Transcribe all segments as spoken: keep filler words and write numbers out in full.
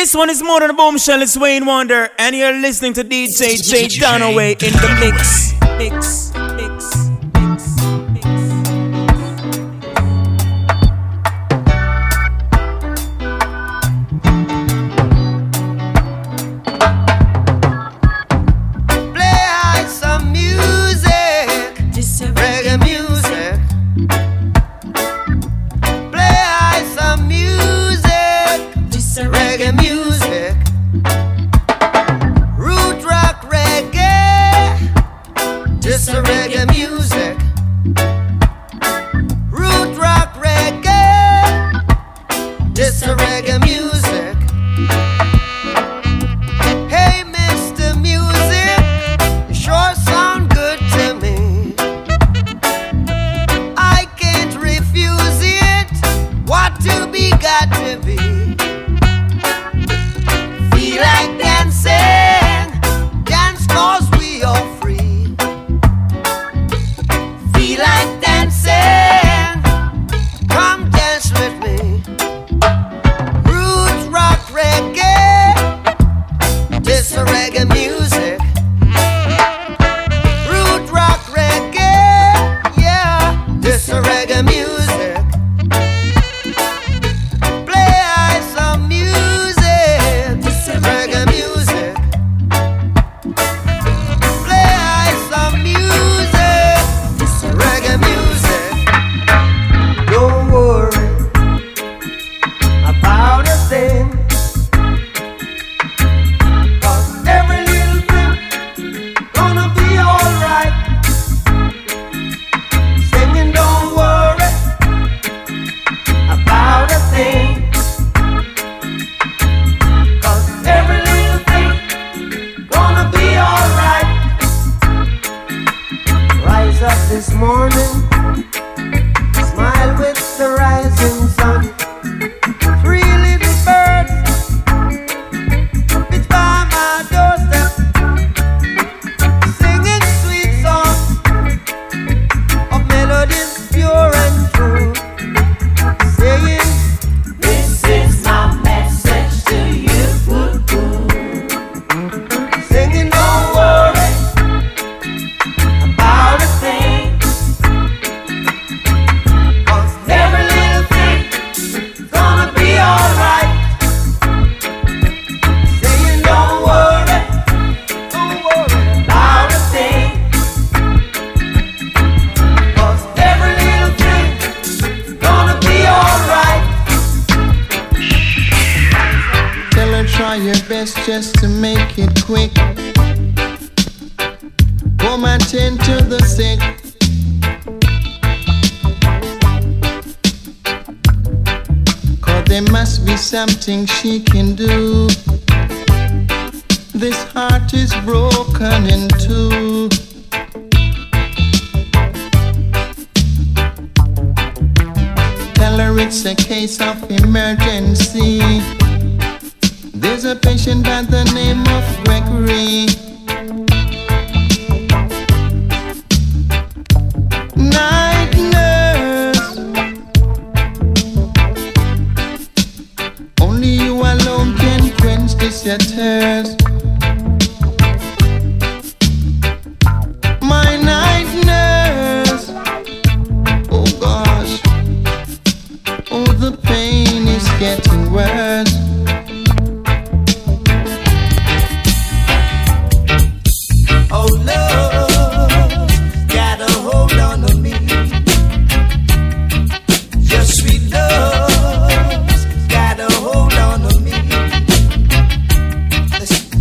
This one is more than a bombshell, it's Wayne Wonder, and you're listening to D J J. Dunaway in the mix. Mix, mix, mix, mix. Play out some music, reggae music. Play out some music, reggae music. Root rock reggae, just a reggae music. Root rock reggae, just a reggae music. Hey, Mister Music, you sure sound good to me. I can't refuse it. What to be got to be. Feel like dancing, dance 'cause we are free. Feel like dancing, come dance with me. Roots rock reggae, this a reggae music. Root rock reggae, yeah, this a reggae music. Play I some music, this a reggae music. Play I some music, this a reggae music. Don't worry about a thing, 'cause every little thing gonna be alright. Singing, don't worry about a thing, 'cause every little thing gonna be alright. Rise up this morning, smile with the rising sun. Three little birds pitch by my doorstep, singing sweet songs of melodies pure and true, saying, this is my message to you. Singing, don't worry about a thing, 'cause every little thing's gonna be alright. Saying, don't worry, don't worry about a thing, 'cause every little thing's gonna be alright. Tell her try your best just to make it quick. Woman tend to the sick. Cause there must be something she can do. This heart is broken in two. Tell her it's a case of emergency. There's a patient by the name of Gregory. Night nurse, only you alone can quench this your thirst. My night nurse, oh gosh, oh the pain is getting worse. Oh love, got a hold on to me. Your sweet love, got a hold on to me. Listen.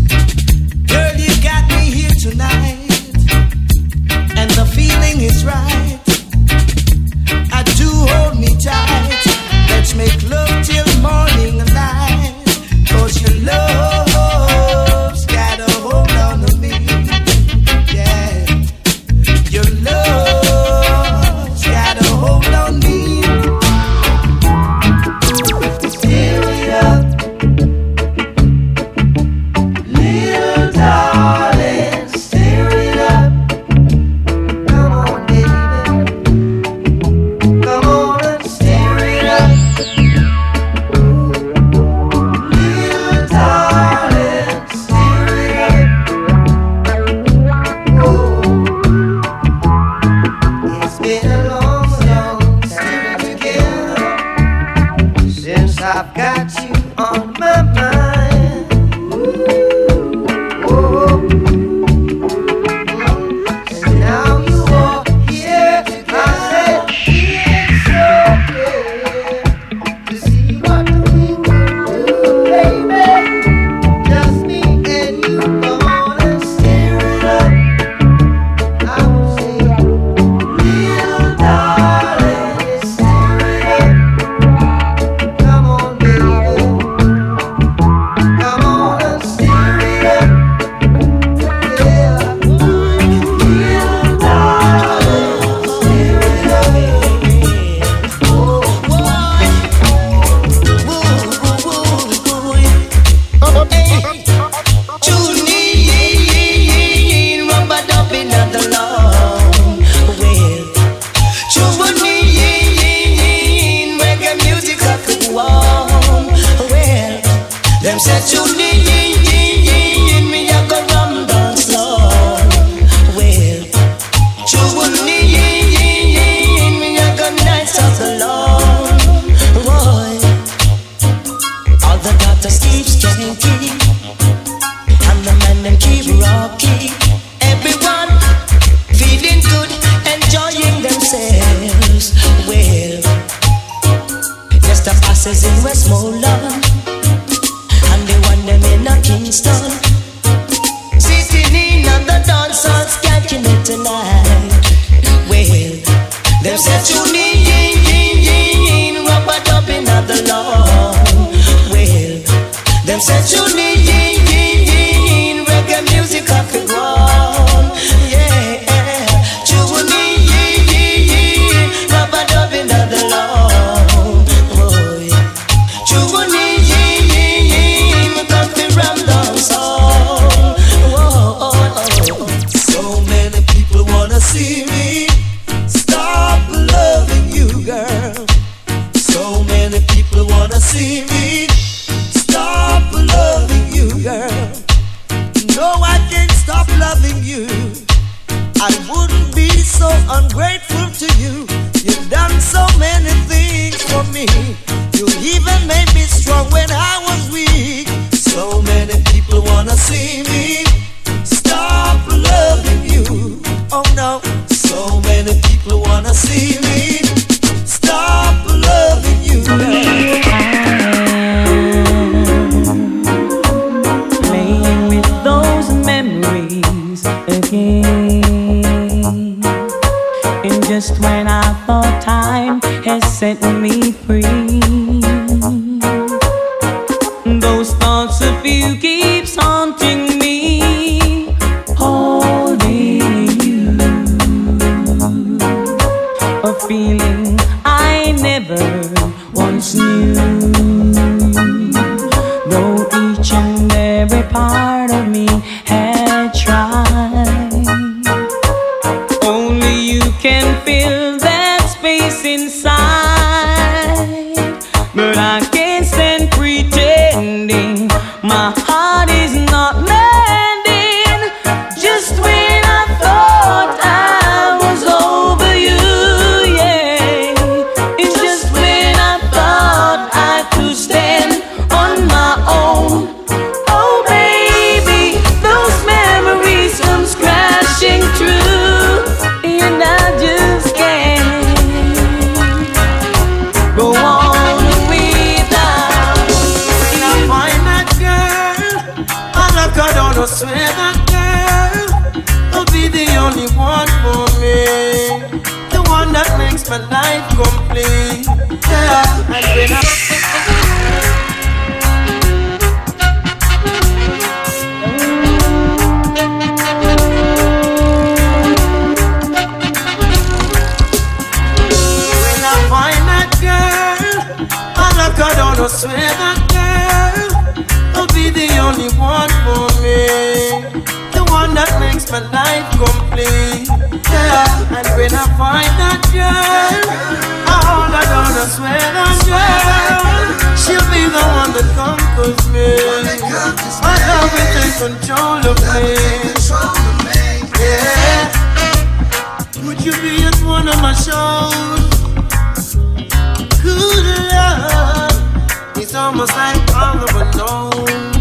It's almost like all of alone.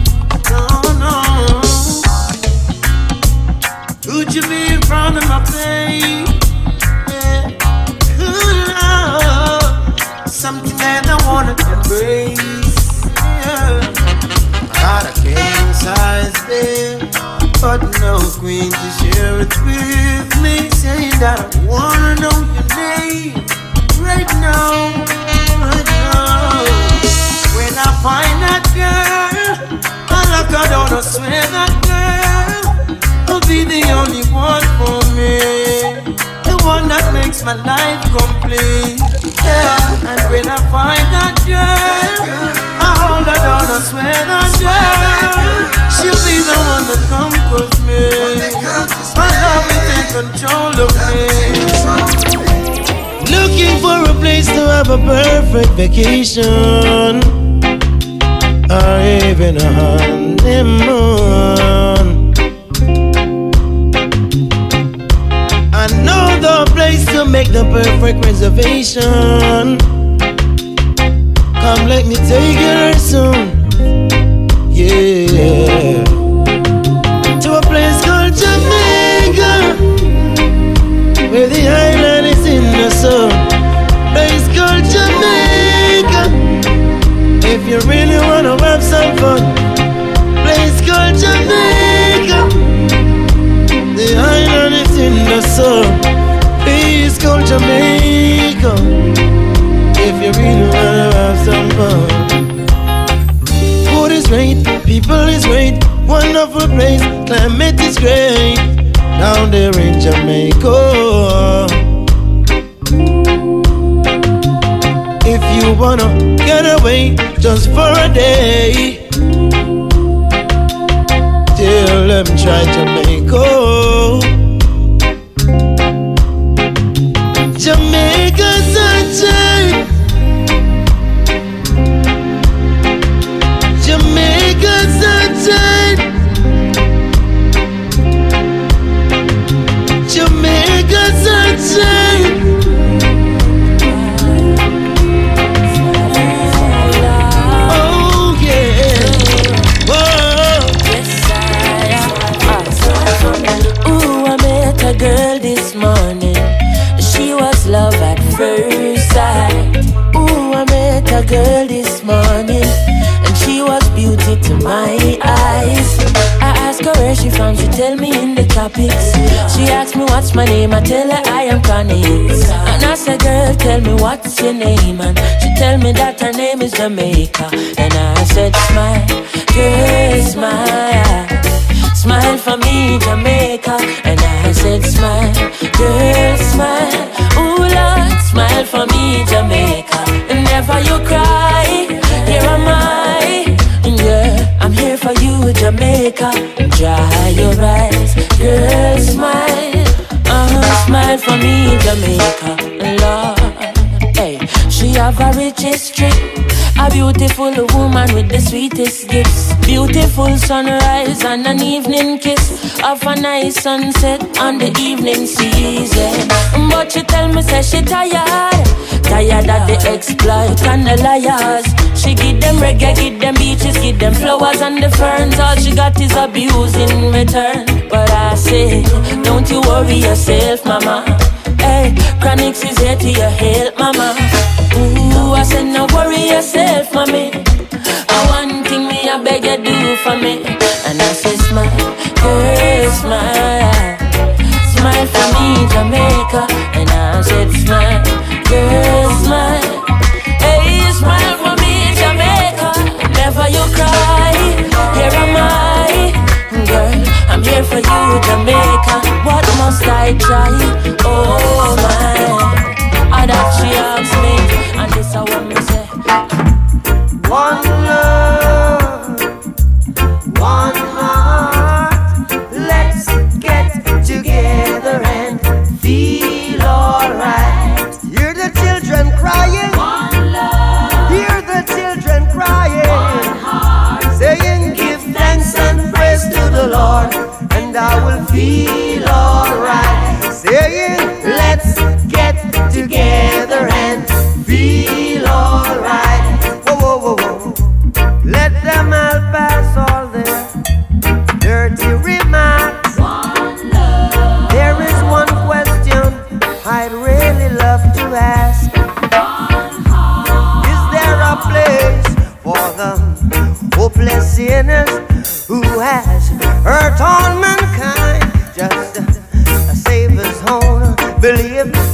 No, no. Could you be in front of my pain? Yeah. Good love, something that I wanna embrace. Yeah. Got a king size bed, but no queen to share it with me. Saying that I wanna know your name right now, right now. When I find that girl, I look out and I swear that girl will be the only one for me, the one that makes my life complete. Yeah. And when I find that girl, I hold her down, I swear that girl, she'll be the one that conquers me. My love will take control of me. Looking for a place to have a perfect vacation, or even a honeymoon. I know the place to make the perfect reservation. Come let me take her soon, yeah. To a place called Jamaica, where the island is in the sun. Place called Jamaica, if you really wanna have some fun. Place called Jamaica, the island is in the sun. Place called Jamaica, if you really wanna have some fun. Food is great, people is great, wonderful place, climate is great, down there in Jamaica. If you wanna get away just for a day, tell them try Jamaica. Girl this morning, and she was beauty to my eyes. I asked her where she from, she tell me in the tropics. She asked me what's my name, I tell her I am Kranix. And I said, girl, tell me what's your name, and she tell me that her name is Jamaica. And I said, smile, girl, smile, smile for me, Jamaica. And I said, smile, girl, smile, ooh Lord, smile for me, Jamaica. Whenever you cry, here am I, yeah, I'm here for you, Jamaica. Dry your eyes, girl, smile, uh-huh, smile for me, Jamaica, Lord. Hey, she have a rich history, a beautiful woman with the sweetest gifts. Beautiful sunrise and an evening kiss, of a nice sunset on the evening season. But she tell me, say she tired, tired of the exploit and the liars. She give them reggae, give them beaches, give them flowers and the ferns. All she got is abuse in return. But I say, don't you worry yourself, mama. Hey, Kranix is here to your help, mama. Ooh, I said, no worry yourself, mommy. I one thing me, I beg you do for me. And I say, smile, girl, smile, smile for me, Jamaica. And I said, smile, girl, smile, hey, smile for me, Jamaica. Never you cry, here am I, girl, I'm here for you, Jamaica. What must I try? Oh my, I that she asked me, and this I want me say. One love, one heart, let's get together and feel alright. Crying. One love. Hear the children crying. One heart. Saying, give thanks and praise to the Lord, and I will feel alright. Saying, let's get together and feel alright. Whoa, whoa, whoa, whoa. sinners who has hurt on mankind. Just a, a Savior's own, believe me.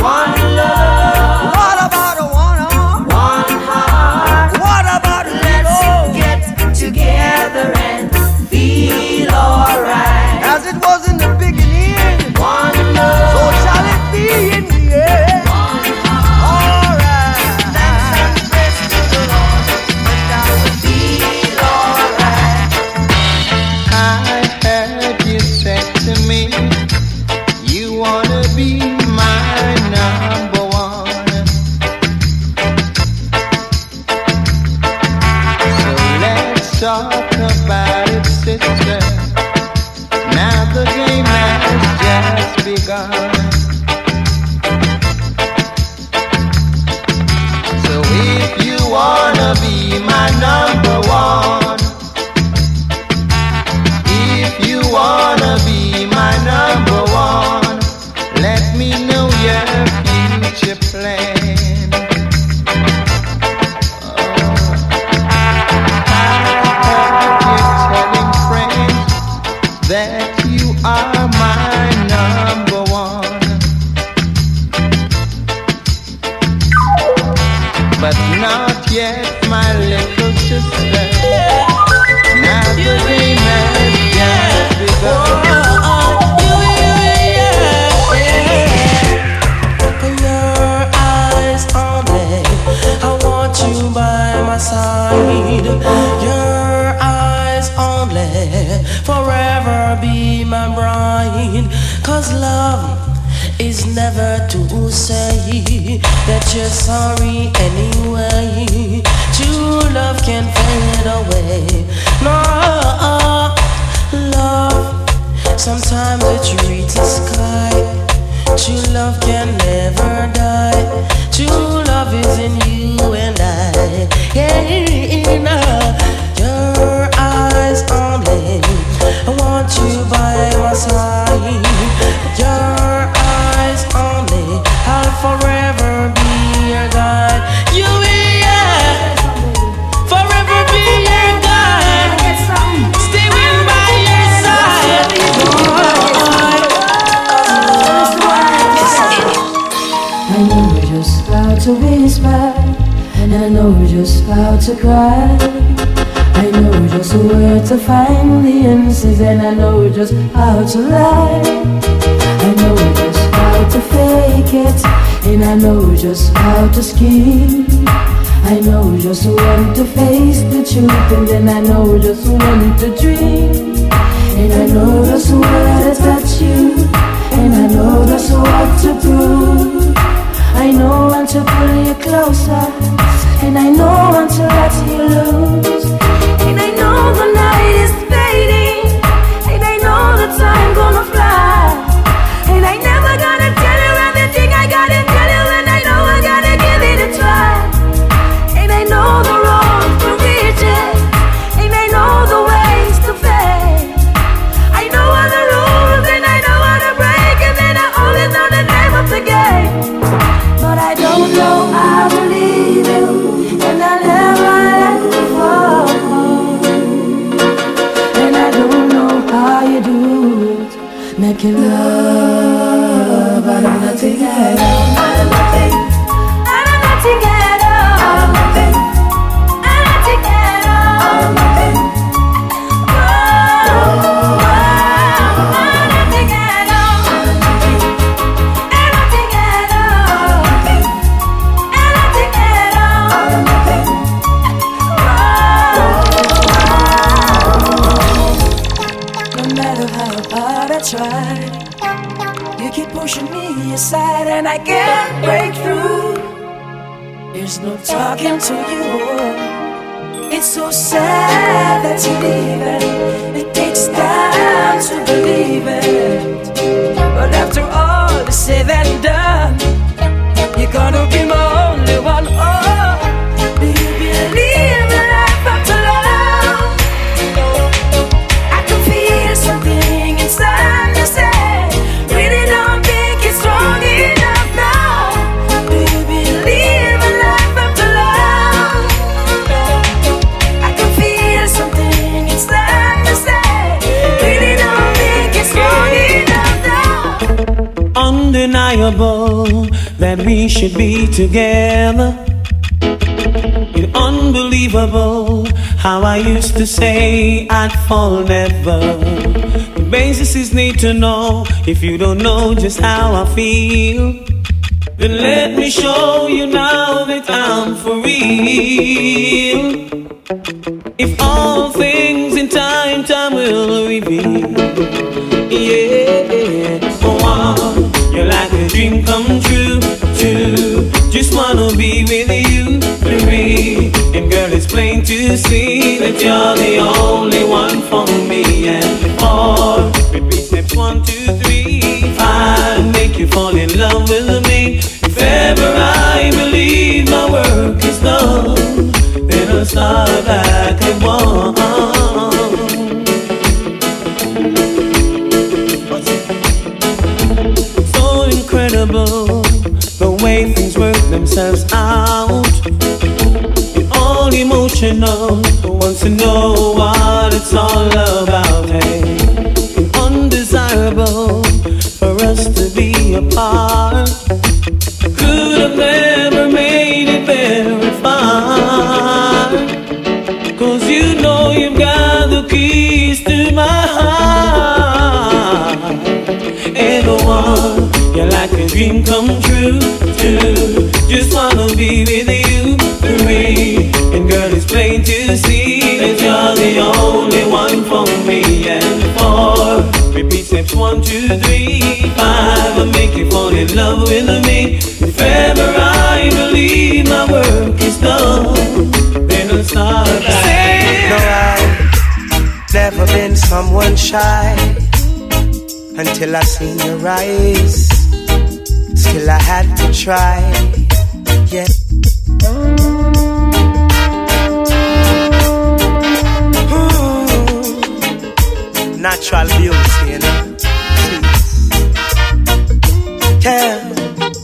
One love. What about one heart? One heart. What about let's oh. get together and feel alright. As it was in the beginning. One love. So shall it be in the end. undeniable that we should be together. It's unbelievable how I used to say I'd fall never. The basis is need to know. If you don't know just how I feel, then let me show you now that I'm for real. If all things in time, time will reveal. Yeah, for one, you're like a dream come true. Two, just wanna be with you. Three, and girl, it's plain to see that you're the only one for me. And four, repeat steps one, two, three, five, make you fall in love with me. If ever I believe my work is done, then I'll start back at one. So incredible the way things work themselves out. You're all emotional, wants to know what it's all about. Hey, it's undesirable for us to be apart. Could have never made it very far, 'cause you know you've got the keys to my heart. And one, you're like a dream come true. Two, just wanna be with you. Three, and girl, it's plain to see that you're the only one for me. And four, repeat steps one, two, three, five, I'll make you fall in love with me. If ever I believe my work is done, then I'll start back. No, I've never been someone shy until I seen your eyes. Still I had to try, yeah. Ooh, natural beauty, you know. Please. Yeah.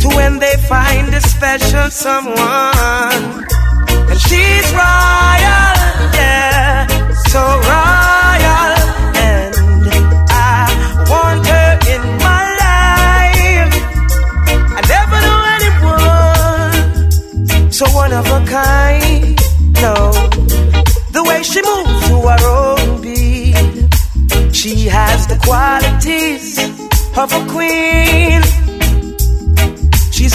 to when they find a special someone. And she's royal, yeah, so royal. And I want her in my life. I never know anyone so one of a kind, no. The way she moves to her own beat, she has the qualities of a queen. She's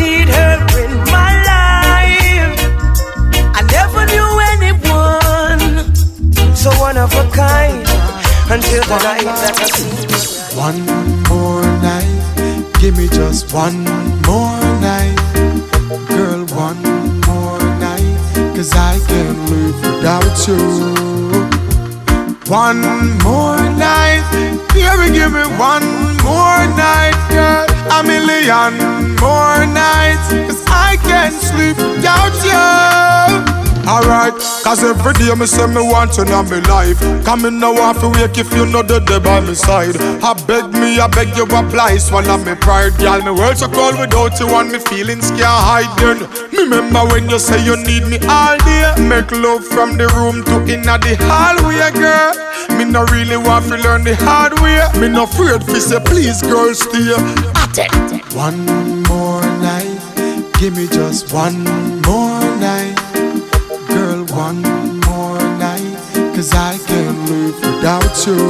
need her in my life. I never knew anyone so one of a kind until the night that I see. One more night, give me just one more night. Girl, one more night, 'cause I can't live without you. One more night, give me, give me one more night, girl. A million more nights, 'cause I can't sleep without you. Alright, 'cause every day me say me want you in my life. Come in now off wake if you know the day by my side. I beg me, I beg you apply, swallow me pride. Girl, me world so cold without you and me feelings can't hide. Then, me remember when you say you need me all day. Make love from the room to inna the hallway, girl. Me no really want to learn the hard way. Me no afraid fi say please girl stay. One more night, give me just one more night. Girl, one more night, 'cause I can't live without you.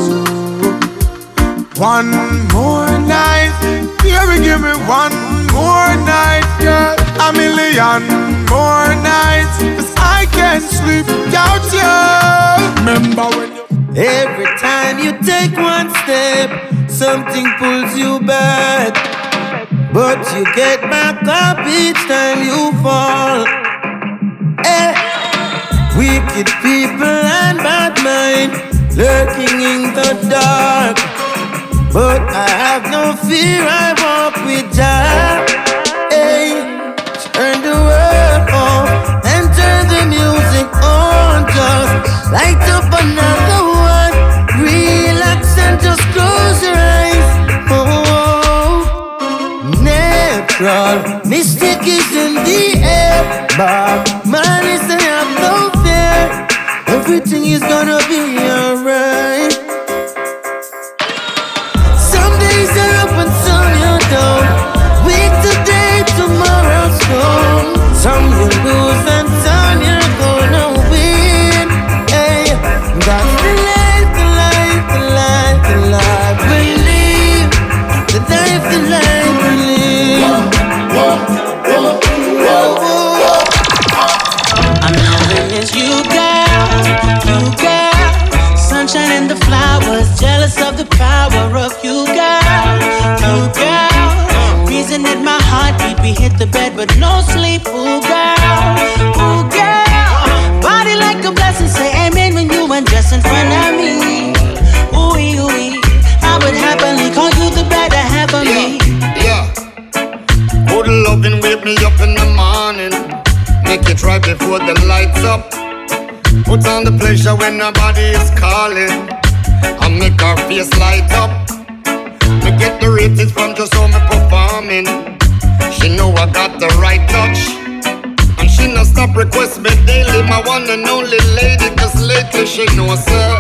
One more night, give me, give me one more night, girl. A million more nights, cause I can't sleep without you. Remember when you... Every time you take one step, something pulls you back, but you get back up each time you fall. Hey. Wicked people and bad mind lurking in the dark, but I have no fear, I walk with Jah. Hey. Turn the world off and turn the music on, just light up another one, relax and just close your eyes. Oh, natural mystic is in the air, but man is an no fear. Everything is gonna be alright. Some days are up and some you're down. Week today, tomorrow's gone. Some you lose and some you're gonna win. Hey, that's the life, the life, the life, the life we live. The life, the life we live. Whoa, whoa, whoa. You got, you got sunshine and the flowers. Jealous of the power of you got, you got reason that my heartbeat. We hit the bed but no sleep. Ooh girl, ooh girl, body like a blessing. Say amen when you undress in front of me. Ooh ooh, I would happily call you the better half of me. Yeah, yeah. Good loving wake me up in the morning. Make it right before the lights up. Put on the pleasure when nobody is calling, and make our face light up. We get the ratings from just how me performing. She know I got the right touch, and she no stop request me daily. My one and only lady, cause lately she knows sir.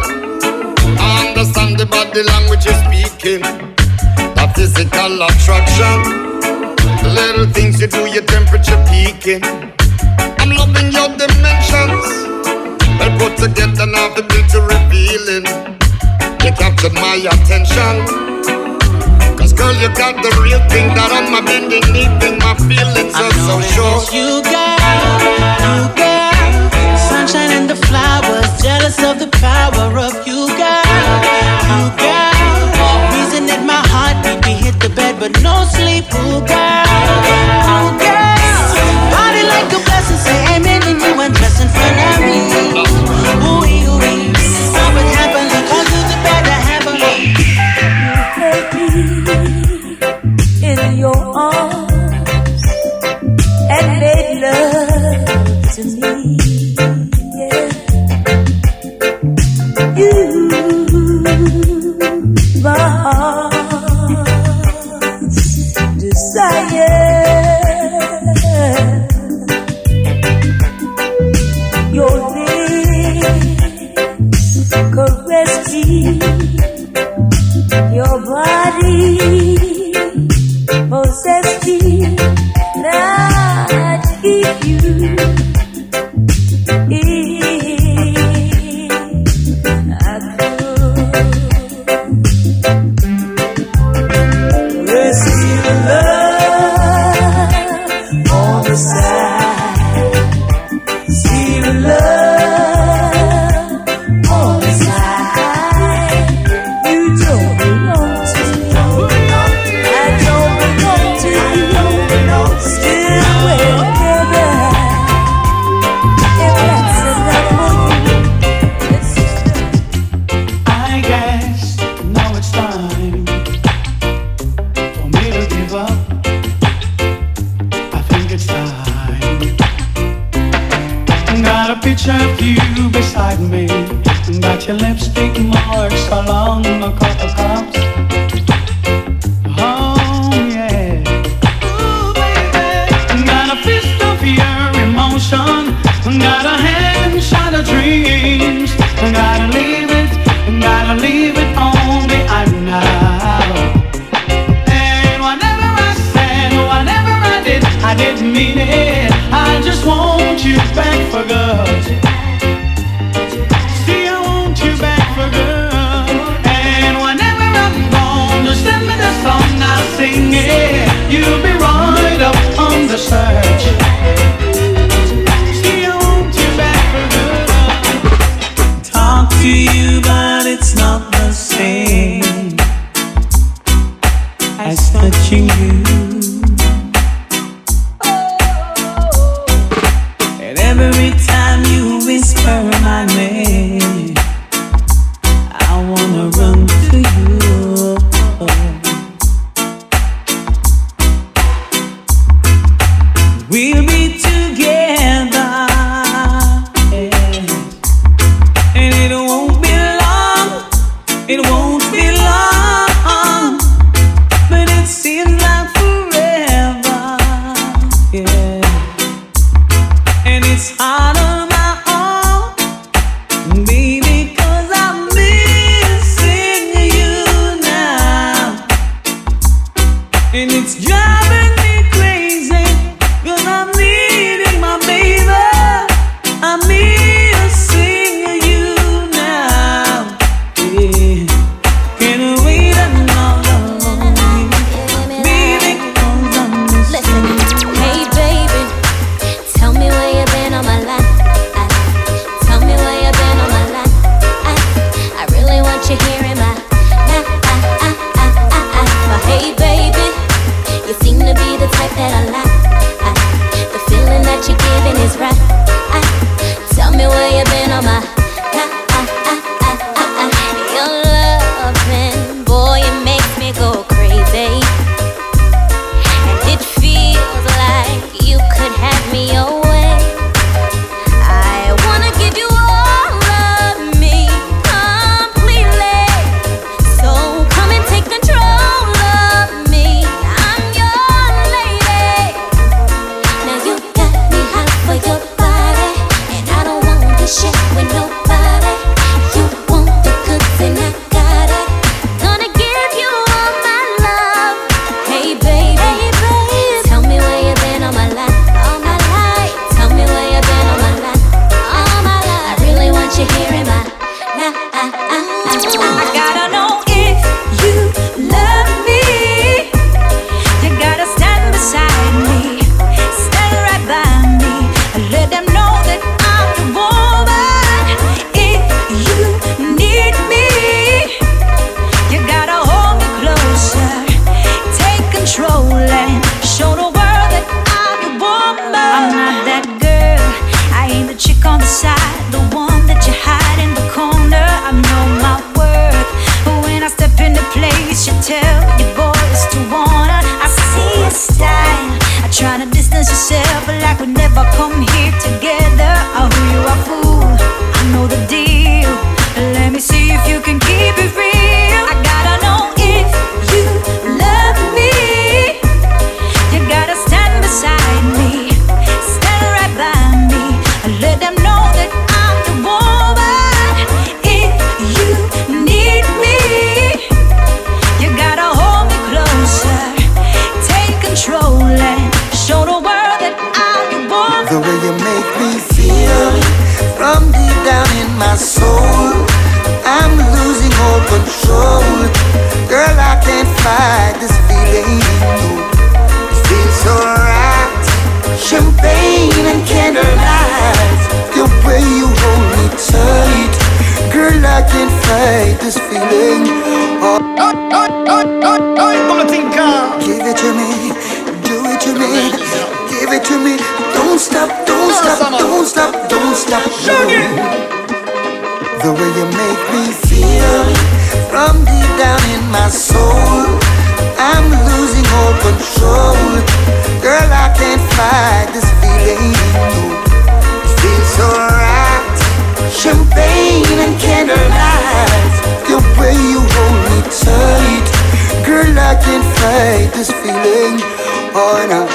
I understand the body language you're speaking, the physical attraction, the little things you do, your temperature peaking. I'm loving your dimensions. Well put together now the beauty revealing. You captured my attention, cause girl you got the real thing. That on my bending knee thing, my feelings are so sure. You got, you got sunshine and the flowers. Jealous of the power of you got, you got reason that my heart beat. We hit the bed but no sleep. Who got, who got body like a blessing. Say amen and you undress in front of me. Ooh, ooh, ooh. I would happily call you the better half of me. You take me in your arms and make love to me. Yeah. You, my heart's desire. Your body possessed me, and I'd give you. I could rescue the love on the side, see the love. Your lipstick marks along the copper cups. Oh yeah. Ooh baby, got a fist of your emotion, got a hand shot of dreams, gotta leave it, gotta leave it on the island now. And whatever I said, whatever I did, I didn't mean it. I just want you back for good. And whenever as touching you. And every time you whisper my name, I wanna run to you. We'll be together, yeah. And it won't be long, it won't be long, but it seems like forever, yeah. And it's hard on my own, baby, 'cause I'm missing you now. And it's driving me crazy, 'cause I'm needing my baby, I'm missing you now, yeah. Can't wait another long, baby, 'cause I'm missing you. Listen, hey baby, tell me where you been all my life. I, tell me where you been all my life. I, I really want you here in my, my, I, I, I, I, I. But hey baby, you seem to be the type that I like. I, the feeling that you're giving is right. I, tell me where you been all my, I, I, I, I, I, I. Your loving, boy, it makes me go crazy. And it feels like you could have me your way. I wanna give you all of me completely. So come and take control of me. I'm your lady. Now you got me hot for your body, and I don't want to share with nobody. You want the goods and I got it. Gonna give you all my love. Hey baby, hey baby, tell me where you been all my life, all my life. Tell me where you been all my life, all my life. I really want you here in my, my, I, I, I, I. I gotta know if you love me. You gotta stand beside me, stand right by me, and let them know that I'm the woman. If you need me, you gotta hold me closer, take control and show the world that I'm your woman. I'm not that girl, I ain't the chick on the side, the one that you hide in the corner. I know my worth, but when I step into place, you tell your boys to warn. I see your style, I try to distance yourself, but like we never come here together. Oh, you are fool, I know the deal. Let me see if you can keep it real. I gotta know if you love me. You gotta stand beside me, stand right by me, and let them know that I'm the woman. If you need me, you gotta hold me closer, take control and show the world that I'm your woman. The way you make me feel from deep down in my soul, I'm losing all control. Girl, I can't fight this feeling. It feels so right. Champagne and candlelight, the way you hold me tight. Girl, I can't fight this feeling. Oh, give it to me, do it to me, give it to me. Don't stop, don't stop, don't stop, don't stop. No. The way you make me feel from deep down in my soul, I'm losing all control. Girl, I can't fight this feeling. It feels so right. Champagne and candlelight, the way you hold me tight. Girl, I can't fight this feeling. Oh no.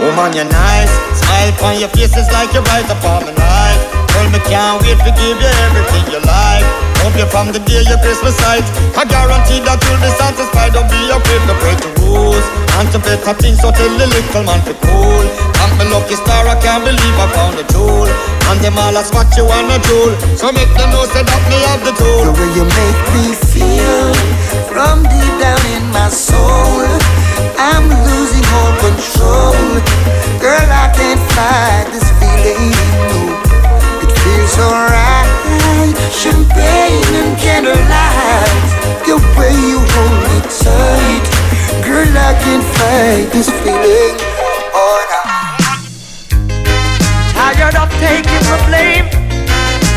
Woman, you're nice. Smile on your face is like you're right upon my life. Girl, me can't wait to give you everything you like. Hope you from the day you press my sight. I guarantee that you'll be satisfied. Don't be afraid to break the rules and to better things, so tell the little man to cool. Thank my lucky star, I can't believe I found a jewel. And them all ask what you wanna jewel, so make them know say that me have the tool. The way you make me feel from deep down in my soul, I'm losing all control. Girl, I can't fight this feeling. Feels alright, champagne and candlelight, the way you hold me tight. Girl, hide this feeling. Oh, no. Tired of taking the blame,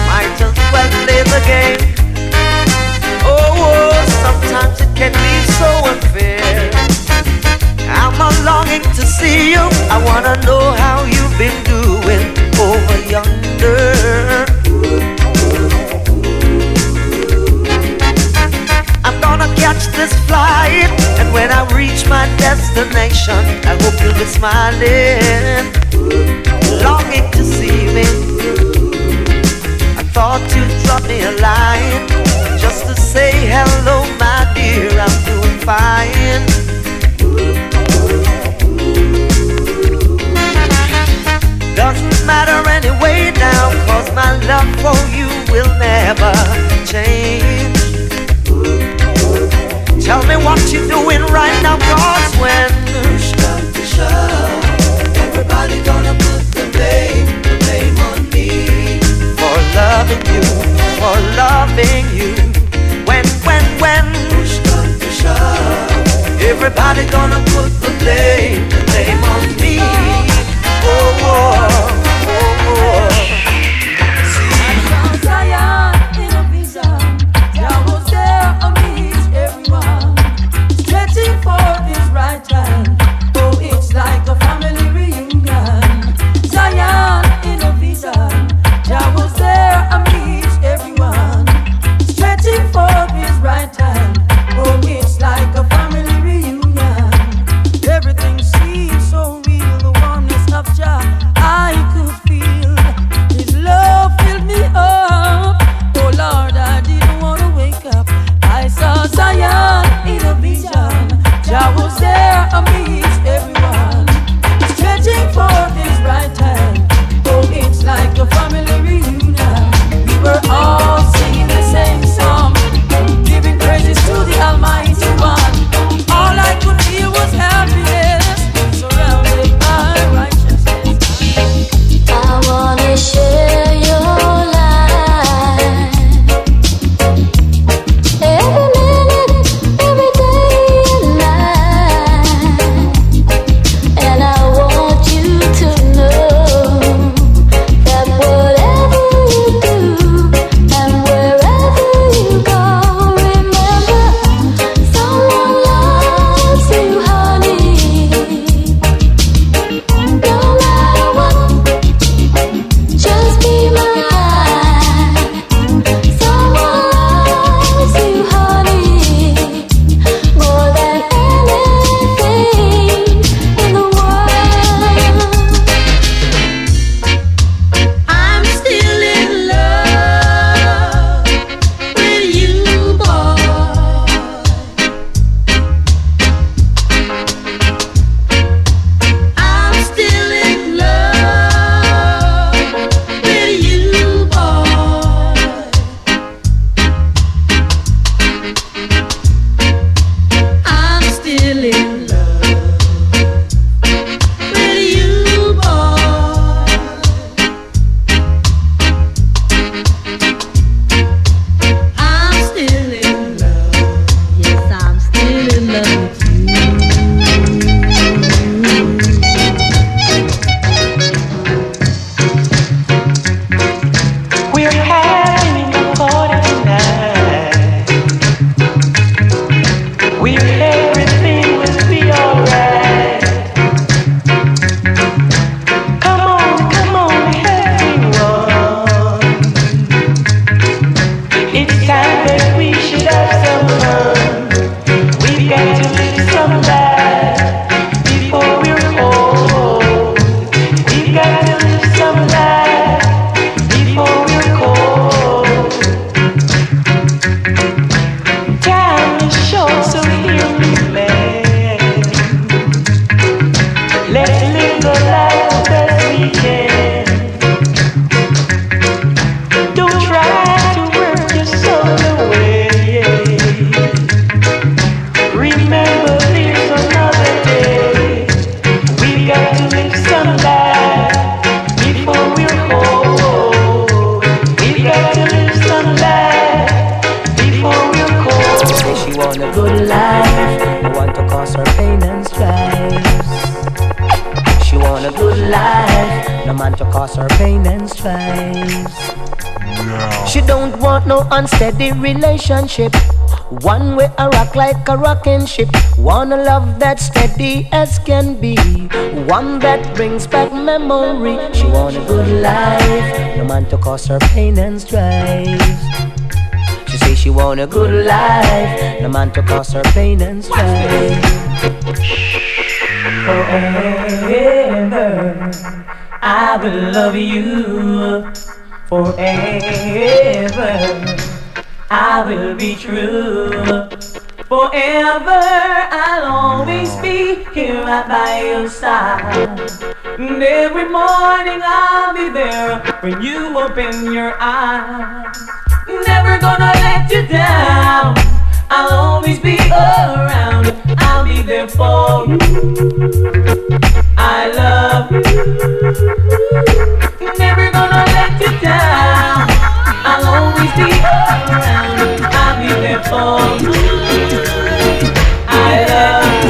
might as well play the game. Oh, oh, sometimes it can be so unfair. I'm a longing to see you, I wanna know how you've been doing over yonder. Catch this flight, and when I reach my destination, I hope you'll be smiling, longing to see me. I thought you'd drop me a line, just to say hello, my dear, I'm doing fine. Doesn't matter anyway now, cause my love for you will never change. Tell me what you're doing right now, cause when push come to shove, everybody gonna put the blame, the blame on me for loving you, for loving you. When, when, when push come to shove, everybody gonna put the blame, the blame on me. Oh, oh, oh, oh. lost her pain and strife. She want a good life, no man to cause her pain and strife. No. She don't want no unsteady relationship. One way I rock like a rocking ship. Wanna love that steady as can be, one that brings back memory. She want a good life, no man to cause her pain and strife. She say she want a good life, no man to cause her pain and strife. Forever I will love you, forever I will be true, forever I'll always be here right by your side. And every morning I'll be there when you open your eyes. Never gonna let you down, I'll always be around. I'll be there for you, I love you. Never gonna let you down, I'll always be around. I'll be there for you, I love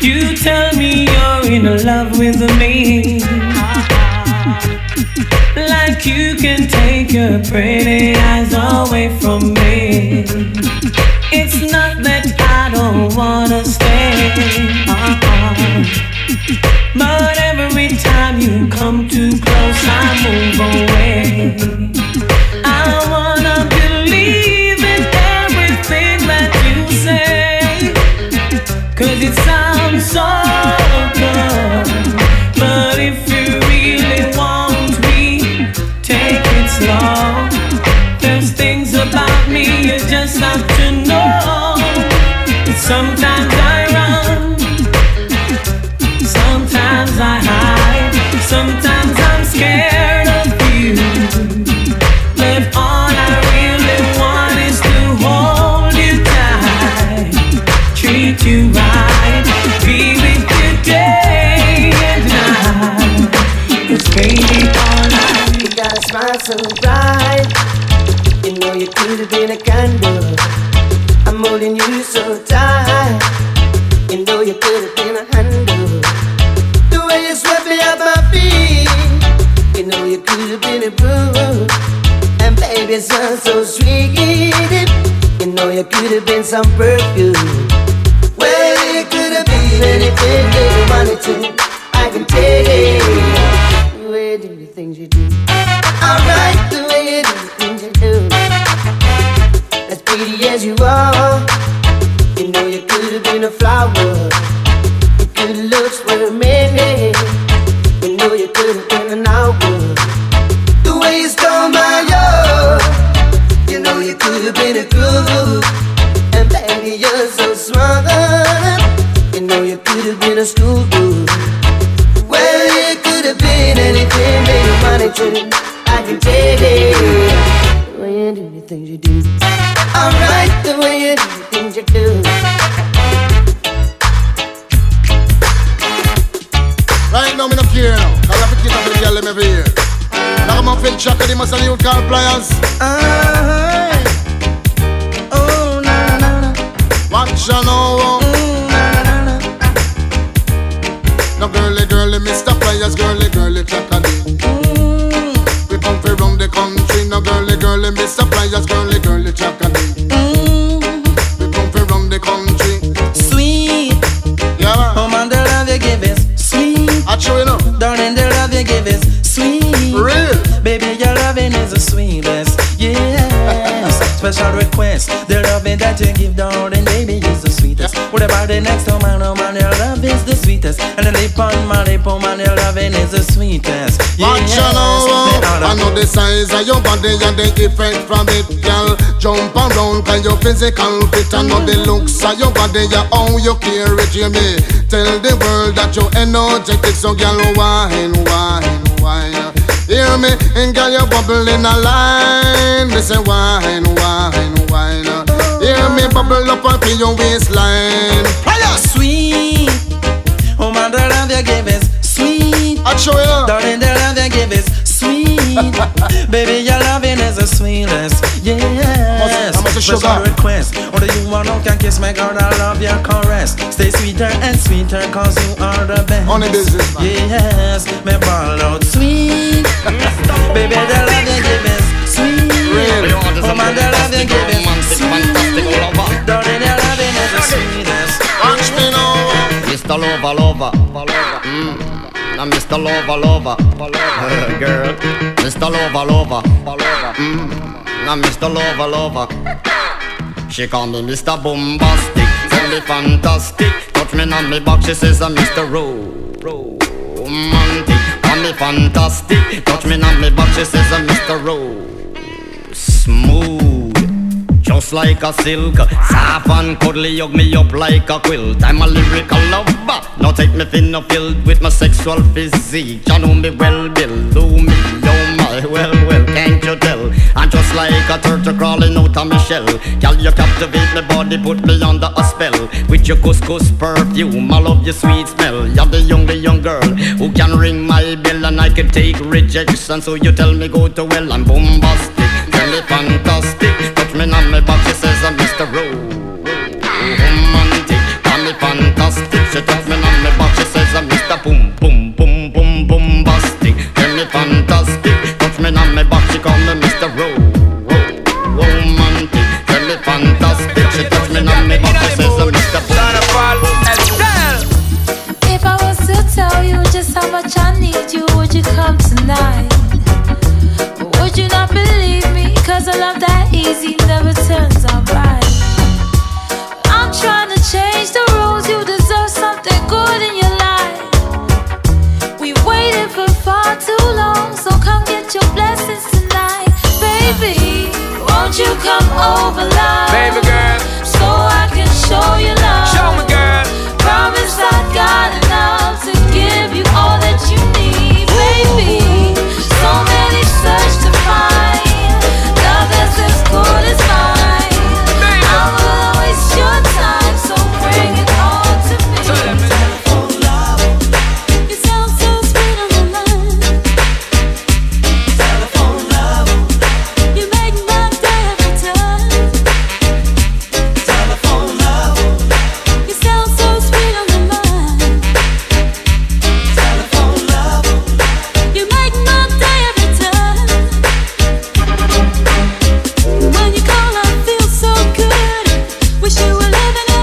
you. You tell me you're in love with me, like you can take your pretty eyes away from me. It's not that I don't wanna stay, uh-uh. but every time you come too close, I move away. I wanna believe in everything that you say, 'cause it sounds so good. But if you really want me, take it slow. There's things about me you just have to know. Sometimes I run, sometimes I hide, sometimes I'm scared of you. But all I really want is to hold you tight, treat you right, be with you day and night. 'Cause baby, all I need, you got a smile so bright. You know you could have been a candle, I'm holding you so tight. You know you could have been a handle, the way you swept me off my feet. You know you could have been a brew, and baby it sounds so sweet. You know you could have been some perfume. Well, you could have been anything that you wanted to, I can take it. The way you do the things you do, alright, the way you do the things you do, as pretty as you are. You know you could've been a flower, you could've looked for a minute, you know you could've been an hour. The way you stole my love, you know you could've been a groove, and baby you're so smart, you know you could've been a school dude. Well, you could've been anything that you wanted to, I can take it. The way you do the things you do, alright, the way you do the things you do. Right now, I don't care now, cause I have to keep up with the girl every year. Now I'm up in shock and they must have new car pliers. Oh, na na na. Watch ya now. Now girly, girly, Mister Pliers, girly, girly, chocolate. Round the country, now girly, girly, Mister Pliers, girly, girly, chocolate. Mm. We come from round the country. Sweet, yeah. Oh man, the love you give is sweet. I show you know. Darling, the love you give is sweet. Real, baby, your loving is the sweetest. Yes, special request. The loving that you give, darling, baby, is the sweetest. Yeah. What about the next oh man, oh man, your love is the sweetest. And the lip on my lip, oh man, your loving is the sweetest. Yes. I know the size of your body and the effect from it, girl. Jump around, cause your physical fit. I know the looks of your body, yeah, how you carry it, Jamie. Tell the world that you're energetic, so girl, wine, wine, wine. Hear me, and girl, you're bubbling a line. Me say wine, wine, wine. Hear me, bubble up and feel your waistline. Sweet, oh man, the love you give is sweet. I show you, darling, the love you give is sweet. Baby, your loving is the sweetest. Yes. for sugar request. Or the you want, can kiss my girl, I love your caress. Stay sweeter and sweeter, cause you are the best. Only business, man. Yes, me ball out sweet. Baby, the love you give is sweet. Really? Oh man, the love you give is sweet. Darling, your loving is the sweetest. Watch me now. Mister Lover, Lover, Lover. Mm. Now Mister Lover, Lover, Lover. Girl, Mister Lover, Lover, Lover. Mm. Now Mister Lover, Lover. She call me Mister Bombastic, tell me fantastic. Touch me on me back, she says I'm Mister Ro, romantic. Call me fantastic, touch me on me back, she says I'm Mister Ro, smooth. Just like a silk, soft and cuddly, hug me up like a quilt. I'm a lyrical lover, now take me thin or filled with my sexual physique. You know me well, Bill, do me, oh my, well, well, can't you tell? I'm just like a turtle crawling out of my shell. Girl, you captivate my body, put me under a spell. With your couscous perfume, I love your sweet smell. You're the young, young girl who can ring my bell, and I can take rejection. So you tell me go to hell, I'm bombastic, tell me fantastic. Me on my back, she says I'm Mister Ro, romantic. Call me fantastic. She tells me on my back, she says I'm Mister Boom, boom, boom, boom, boom, bastic. Tell me fantastic. Touch me on my back, she call me Mister Ro, romantic. Tell me fantastic. She touch me on my back, she says I'm Mister Boom. If I was to tell you just how much I need you, would you come tonight? Would you not believe me? Cause I love that easy, never turns out right. I'm trying to change the rules, you deserve something good in your life. We waited for far too long, so come get your blessings tonight. Baby, won't you come over, love? Baby girl, so I can show you love. Show me, girl. Promise I got enough to give you all that you need. Baby, so many search to find love that's as good as mine. Baby, I will always your time, so bring it all to me. Oh love, you sound so sweet on the line. Telephone love, you make my day every time. Telephone love, you sound so sweet on the line. Telephone love, you make my day. When you call, I feel so good. Wish you were living in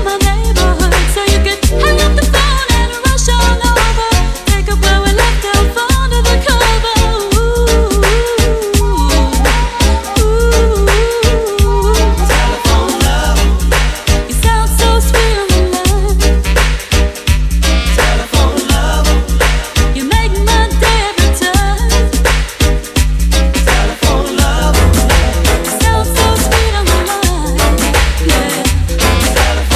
my neighborhood, so you could hang up the phone and rush on over. Take up where we left off under the cover. Ooh, ooh, ooh. Telephone love, you sound so sweet on the line. Telephone love, you make my day every time. Telephone love, you sound so sweet on the line. Yeah, telephone love, you make my day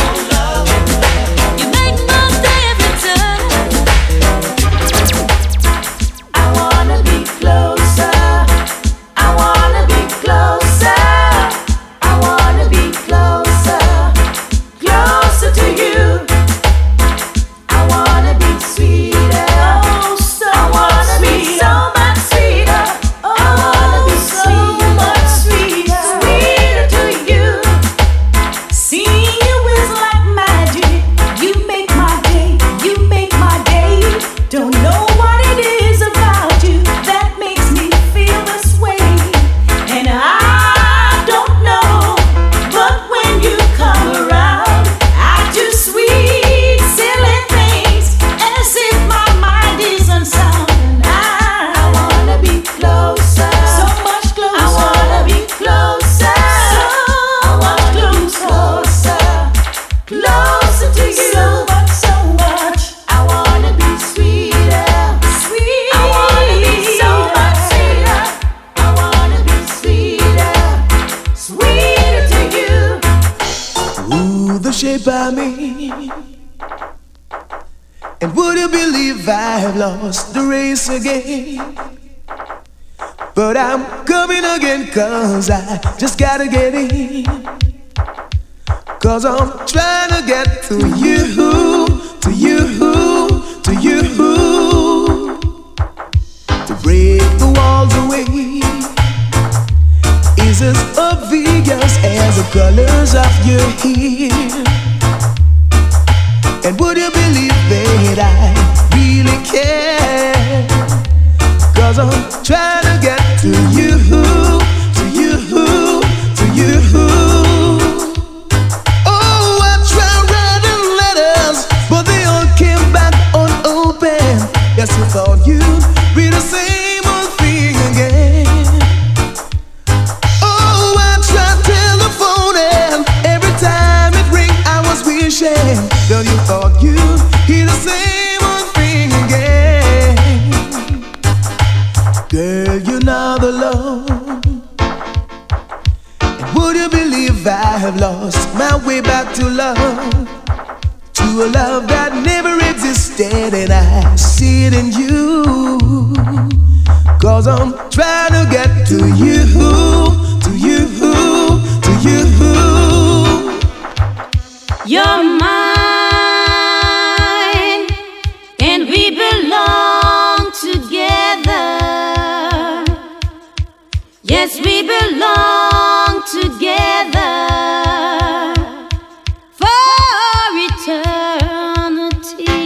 every time. I wanna be closer. I wanna be closer. I wanna be closer, closer to you. I wanna be sweeter. I wanna be so much sweeter. I wanna be so much sweeter, sweeter to you. See you is like magic. You make my day. You make my day. Don't know what it is about you that makes me feel this way. And I don't know, but when you come around, I do sweet, silly things as if my mind is unsound. And I, I wanna be closer. So much closer. I wanna be closer. So much closer. Closer to you. So much, so much. I wanna be sweeter. Sweet. I wanna be so much sweeter. I wanna be sweeter. Sweeter to you. Ooh, the shape by me. And would you believe I have lost the race again? But I'm coming again, cause I just gotta get in. Cause I'm trying to get to you, to you, to you. To break the walls away is is as obvious as the colors of your hair. And would you believe that I really care? 'Cause I'm trying to get to you, to you, to you. Oh, I tried writing letters, but they all came back unopened. Yes, I thought you'd read the same. Girl, you thought you'd hear the same old thing again. Girl, you're not alone. And would you believe I have lost my way back to love? To a love that never existed, and I see it in you. 'Cause I'm trying to get to you, to you, to you. You're mine, and we belong together. Yes, we belong together for eternity.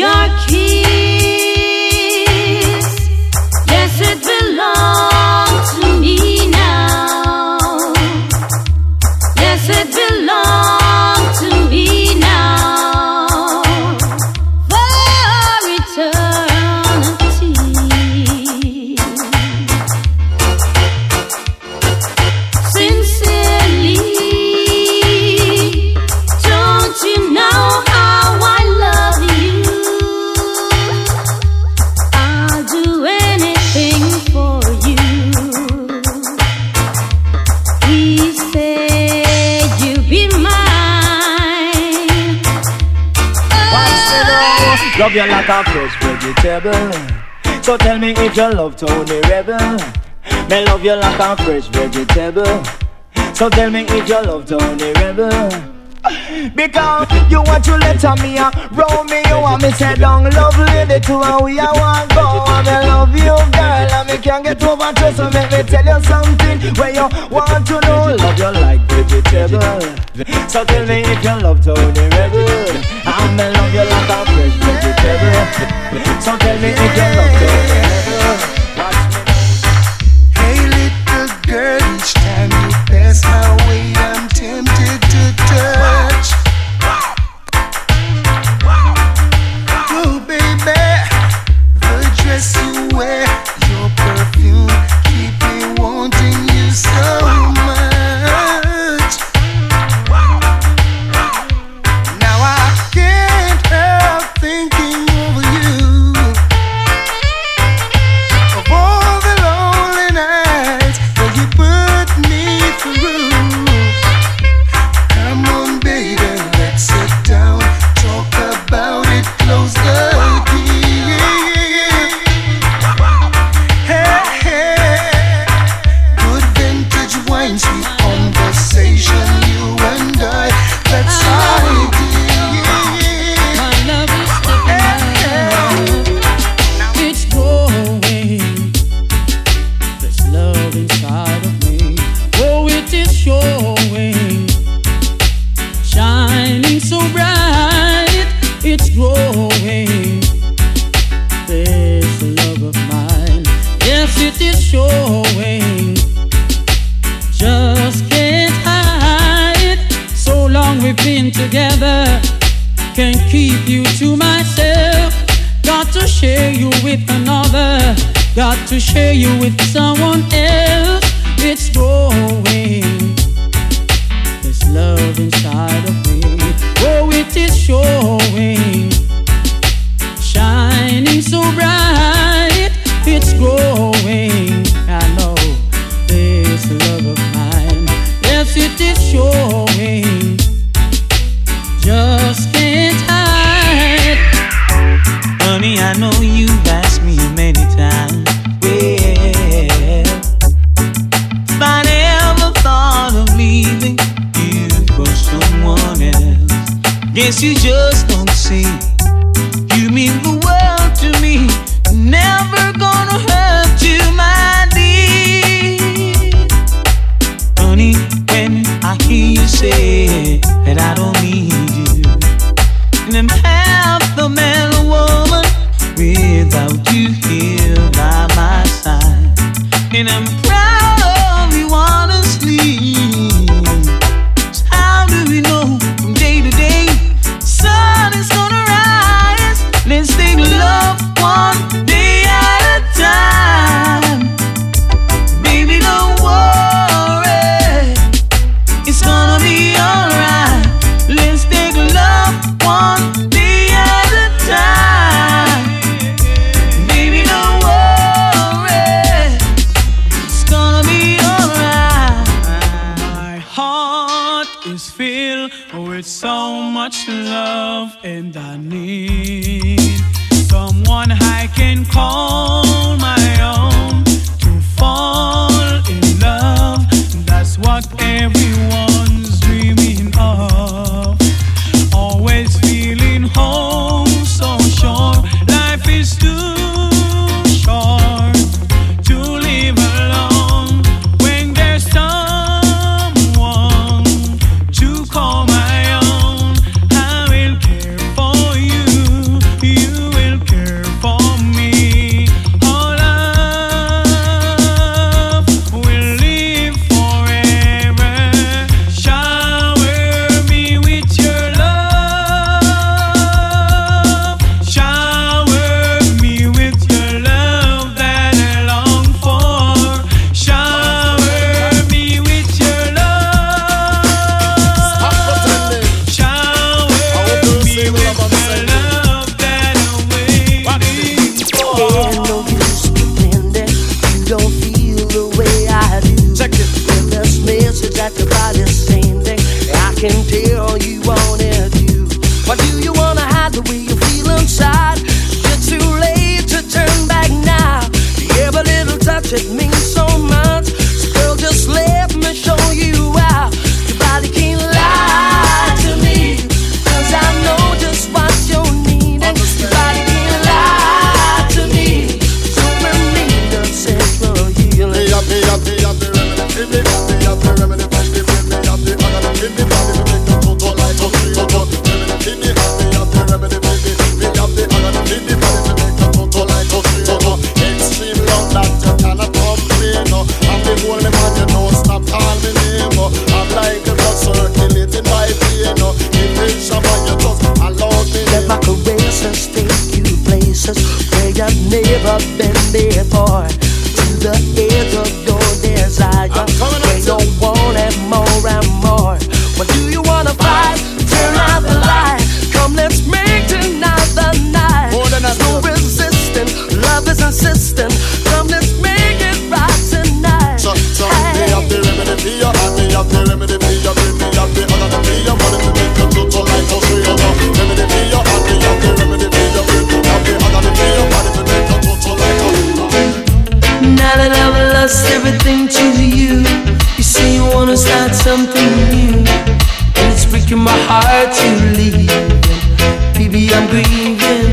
Your kiss, yes, it belongs to me now. Love you like a close vegetable. So tell me if you love Tony Rebel. Me love you like a fresh vegetable. So tell me if you love Tony Rebel. Because you want to let me uh, Romeo and me say down lovely the two and we are one go. And I love you girl and me can't get over to. So let me tell you something where you want to know. Love you like vegetable. So tell me if you love Tony Rebel. And I love you like a fresh vegetable. So tell me if you love Tony Rebel. Hey little girl, each time you pass my way I'm tempted to touch. Never go. say that I don't need you, and I'm half the man or woman without you here by my side. And I'm proud of you, honestly. How do we know from day to day? Sun is gonna rise. Let's take love one day at a time. Baby, don't worry, it's gonna be alright. Let's take love one day at a time. Baby, don't worry, it's gonna be alright. My heart is filled with so much love, and I need someone I can call my own, to fall in love. That's what everyone's dreaming of. Always feeling home, so sure life is too short to live alone. When there's someone to call my own, I will care for you, you will care for me. Our love will live forever. Shower me with your love. Shower me with your love that I long for. Shower me with your love. Stop pretending. Shower me with your love that I'm waiting for. Ain't no use pretending you don't feel the way I do. Check it. With this message at the body's sending, I can tell you wanted you. Why do you wanna hide the way you feel inside? It's too late to turn back now. Every little touch, it means so much. So girl, just let me show you how. Your body can't lie to me, 'cause I know just what you need. And your body can't lie to me, so we need the sexual healing. Let my caresses take you places where you've never been before. To the edge of your desire, where you want it more and more. What do you wanna fight? Turn out the light. Come, let's make tonight the night. There's no resisting, love is insistent. Come, let's make it right tonight. Now that I've lost everything to you, you say you wanna start something new, and it's breaking my heart to leave. Baby, I'm grieving,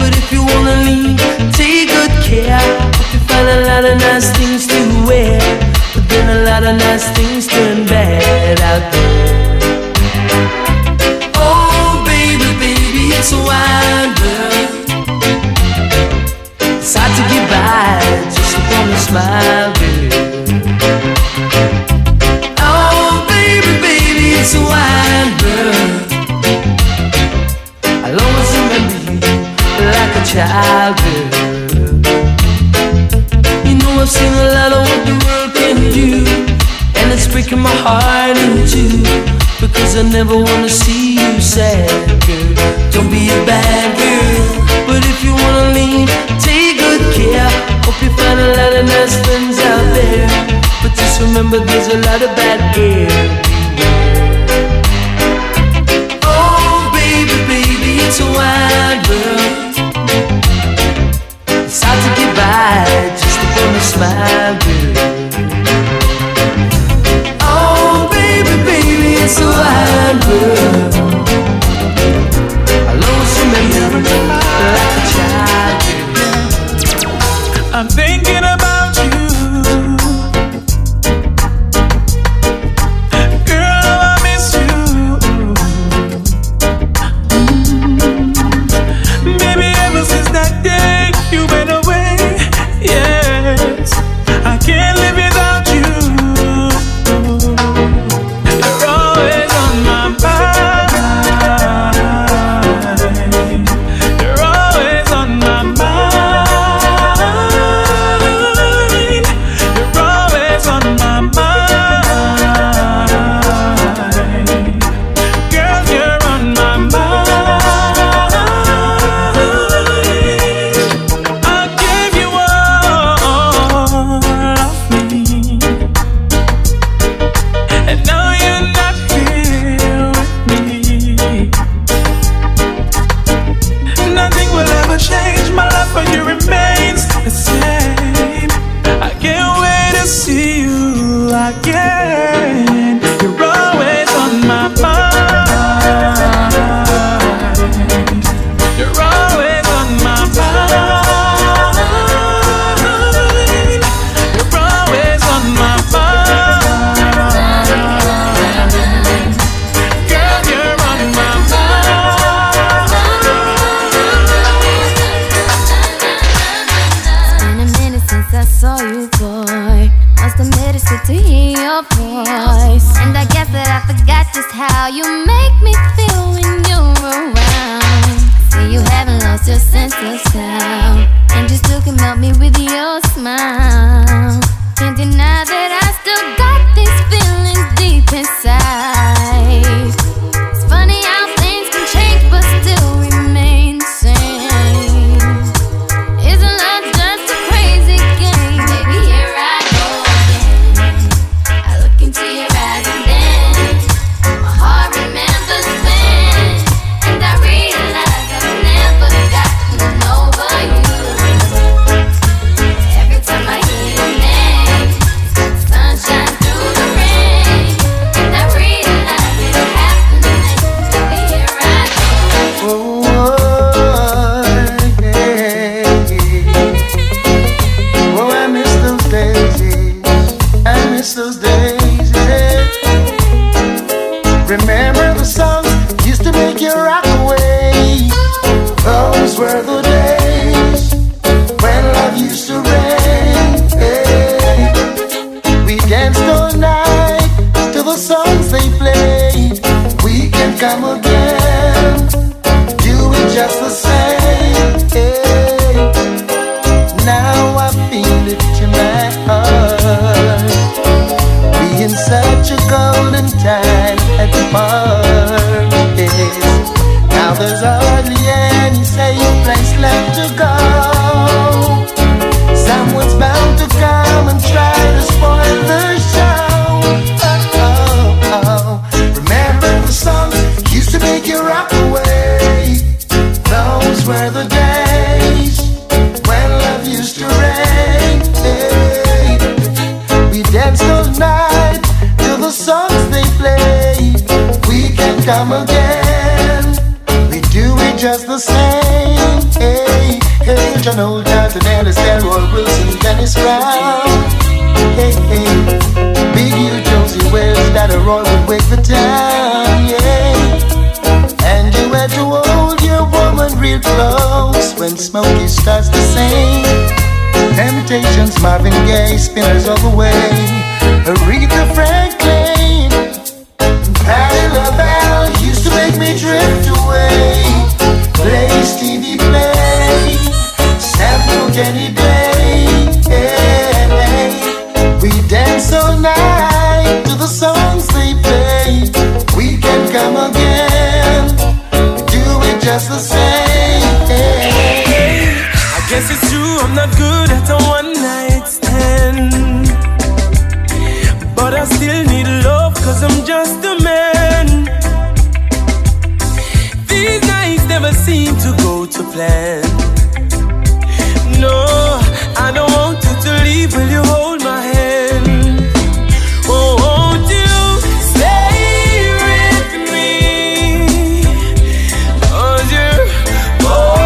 but if you wanna leave, take good care. Hope you find a lot of nice things to wear, but then a lot of nice things turn bad out there. Oh baby, baby, it's a wild world. It's hard to get by just upon a smile, baby. Oh, baby, baby, it's a wild world. I'll always remember you like a child, girl. You know I've seen a lot of what the world can do, and it's breaking my heart in two, because I never wanna see you sad, girl. Don't be a bad girl, but if you wanna leave, yeah, hope you find a lot of nice friends out there, but just remember there's a lot of bad air. Oh baby, baby, it's a wild world. It's hard to get by just upon a smile, girl. Oh baby, baby, it's a wild world. I'll always remember like a child, girl. I'm thinking about you, girl, I miss me your voice. And I guess that I forgot just how you make me feel when you're around. See, you haven't lost your sense of sound, and you still can melt me with your smile. Can't deny that I still got these feelings deep inside. It's funny how things can change but still remain the same. Isn't love just a crazy game? Baby, here I go again. I look into your eyes and then my heart remembers then. And I realize I've never gotten over you. Every time I hear your name, it's like sunshine through the rain. And I realize it's happening. Baby, here I go again. Oh, oh, yeah, yeah. Oh, I miss those days. I miss those days. Yeah. Remember the songs used to make you rock away. Those were the days when love used to reign. Yeah. We danced all night to the songs they played. We can come again. You were just the same. Yeah. Now I feel it to my heart. We in such a golden time at the bar. Yes. Now there's hardly any safe place left to go. Someone's bound to come and try to spoil the show. Oh, oh, oh. Remember the songs used to make you rock away. Those were the days when love used to reign. Hey. We danced all night to the songs they played. We can come again. We do it just the same. Hey, hey, John Oldhart and Ellis Delroy Wilson, Dennis Brown. Hey, hey, Big U, Josie Wells, Dada Roy would wake the town. Yeah, and you had to hold your woman real close when Smokey starts to sing. Temptations, Marvin Gaye, Spinners all the way, Aretha Franklin, Patti LaBelle used to make me drift away. Play Stevie play, sample Kenny Day. Yeah. We dance all night to the songs they play. We can come again, we do it just the same. Guess it's true, I'm not good at a one night stand, but I still need love, cause I'm just a man. These nights never seem to go to plan. No, I don't want you to leave, will you hold my hand? Oh, won't you stay with me, cause you're all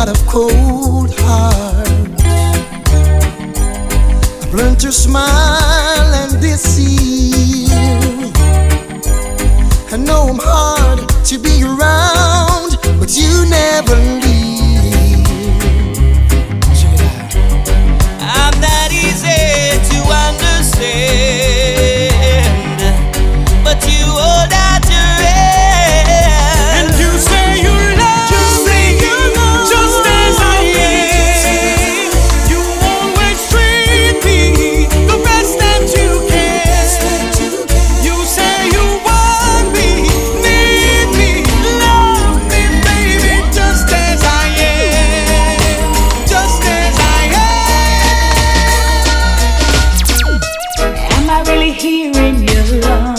lot of cold hearts. I've learned to smile and deceive. I know I'm hard to be around, but you never leave. I'm not easy to understand, but you hold out your hand. And you say you love just me, you love just as I am. You always treat me the best that you can. You say you want me, need me, love me, baby, just as I am, just as I am. Am I really here in your love?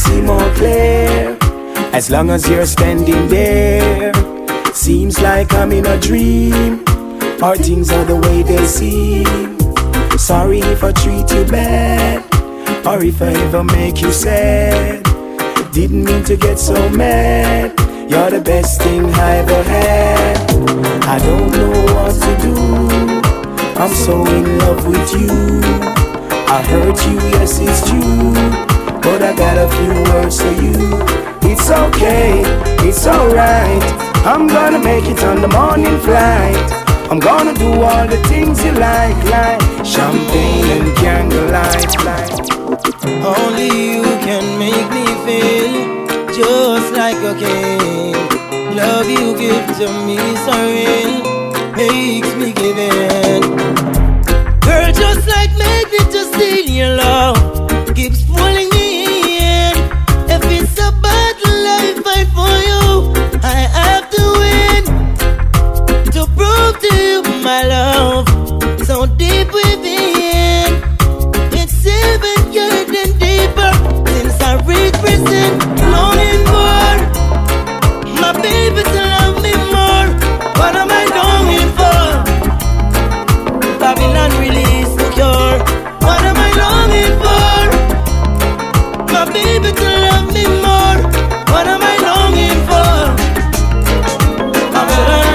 see more clear. As long as you're standing there, seems like I'm in a dream. Our things are the way they seem. Sorry if I treat you bad, or if I ever make you sad. Didn't mean to get so mad. You're the best thing I ever had. I don't know what to do. I'm so in love with you. I hurt you, yes it's true, but I got a few words for you. It's okay, it's alright. I'm gonna make it on the morning flight. I'm gonna do all the things you like, like champagne and candlelight, like. Only you can make me feel just like a king. Love you give to me so real, makes me give in. Girl, just like magnet, just in your love keeps pulling me in. If it's a battle I fight for you, I have to win. To prove to you my love, so deep within. It's even your represent, longing for my baby to love me more. What am I longing for? Babylon release the cure. What am I longing for? My baby to love me more. What am I longing for? Babylon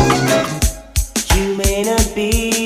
release the cure. You may not be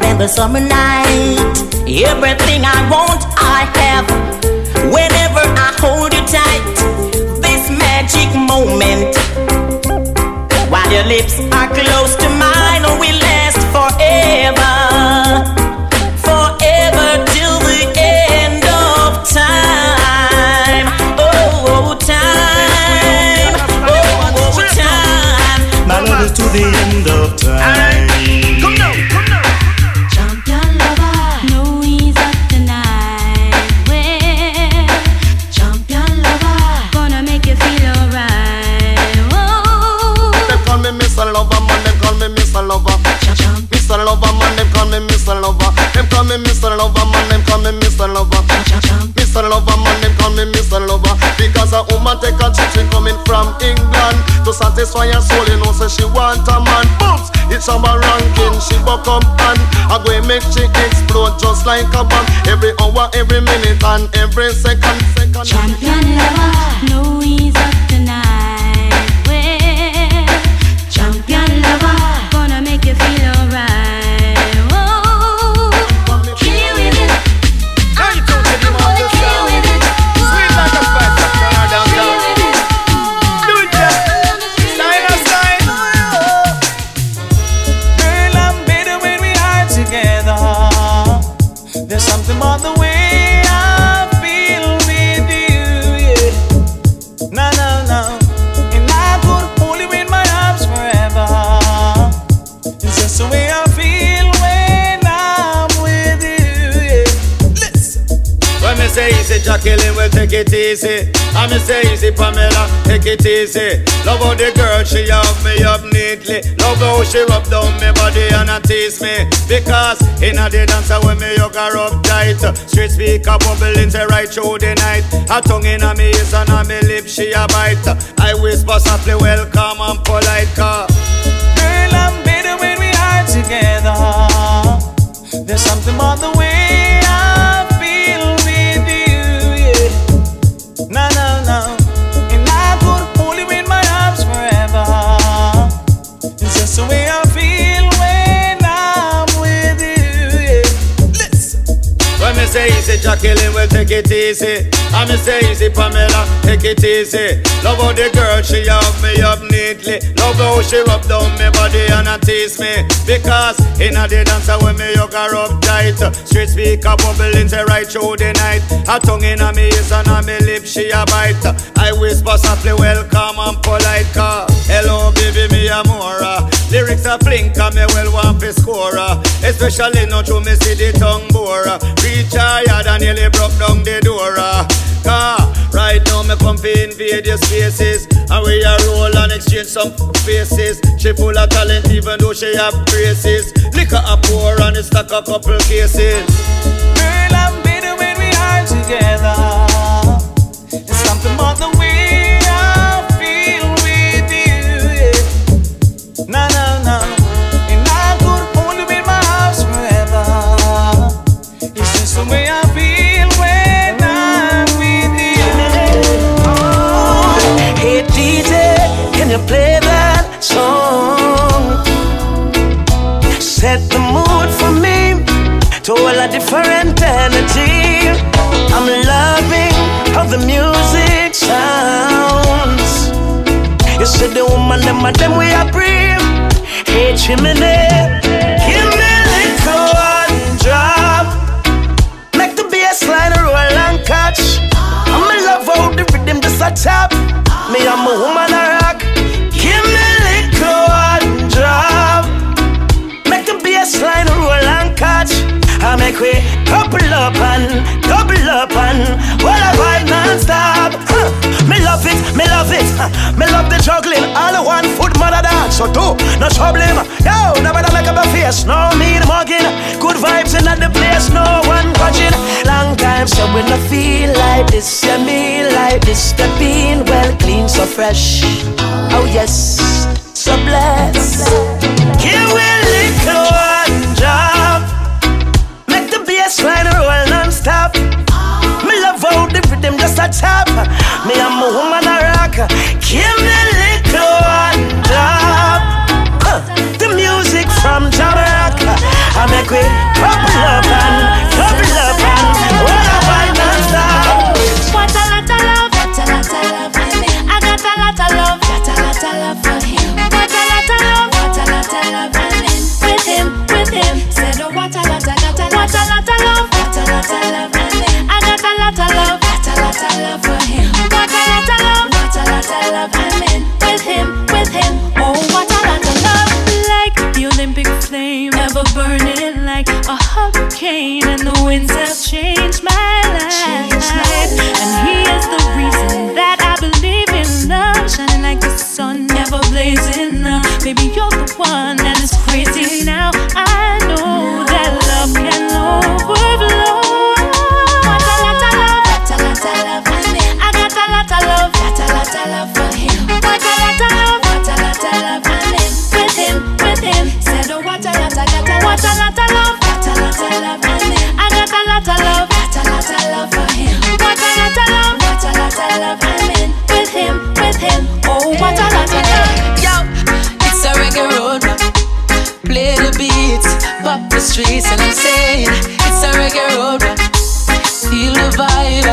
than the summer night. Everything I want I have. lips are close to mine, and we last forever, forever till the end of time. Oh, time, oh, time, my love is to the end of time. Come now, come now. Mister Lover, man, them call me Mister Lover. Them call me Mister Lover, man, them call me Mister Lover. Mister Lover, man, them call me Mister Lover. Because a woman take a chick, she coming from England to satisfy her soul, you know, so she want a man. Booms, it's our ranking, she buck up and I go and make she explode just like a bomb. Every hour, every minute, and every second. second. Champion lover, no ease of the night. Well, champion lover, gonna make you feel alright. Jacqueline will take it easy. I me say easy, Pamela, take it easy. Love how the girl, she have me up neatly. Love how she rub down me body and a tease me. Because in a the dancer when me hug her up tight, straight speaker bubbling say right through the night. Her tongue in a me ears and a me lip she a bite. I whisper softly, welcome and polite, car. Girl, I'm better when we are together. There's something on the way I feel with you. No, no, no. And I could hold you in my arms forever. It's just the way I feel when I'm with you, yeah. Listen. When me say easy, Jacqueline will take it easy. I me say easy, Pamela, take it easy. Love how the girl, she have me up neatly. Love how she rub down me body and a tease me. Because in a the dancer when me hug her up tight, straight speaker bubbling say right through the night. Her tongue in a me ears and a me lip she a bite. I whisper softly, welcome and polite, car. Hello baby, me amora. Lyrics a flink and me well want to score. Especially now through me see the tongue bore. Reach higher and nearly broke down the door. Car, right now me come to invade your spaces, and we a roll and exchange some faces. She full of talent even though she have graces. Liquor a pour and it's like a couple cases. Girl, I'm better when we are together. There's something about the way I feel with you, yeah. Na na na. And I could hold you in my house forever. It's just the way I feel when I'm with you. Oh, hey D J, can you play that song? Set the mood for me to all a different energy. I'm loving how the music sounds. You said the woman them a them we are brim. Hey chimney, give me liquor one drop. Make the bass line roll and catch. I'm in love how the rhythm just a tap. Me I'm a woman a rock. Give me liquor one drop. Make the bass line roll and catch. I make we couple up and double up and what a vibe non-stop. Huh. Me love it, me love it, huh. Me love the juggling. All the one foot mother dance, so do no problem. Yo, nobody make up a face, no need mugging. Good vibes in the place, no one watching. Long time so when I feel like this, yeah me like this. The bean well clean, so fresh. Oh yes, so blessed. Give me liquor one drop. Make the bass line roll non-stop. Me love how the rhythm just a tap. Me I'm a woman a rock. Give me liquor one drop. Uh, the music from Jah rock. I make we couple up and couple up and what a vibe and stop. What a lot of love, what a lot of love. I got a lot of love, got a lot of love for him. What a lot of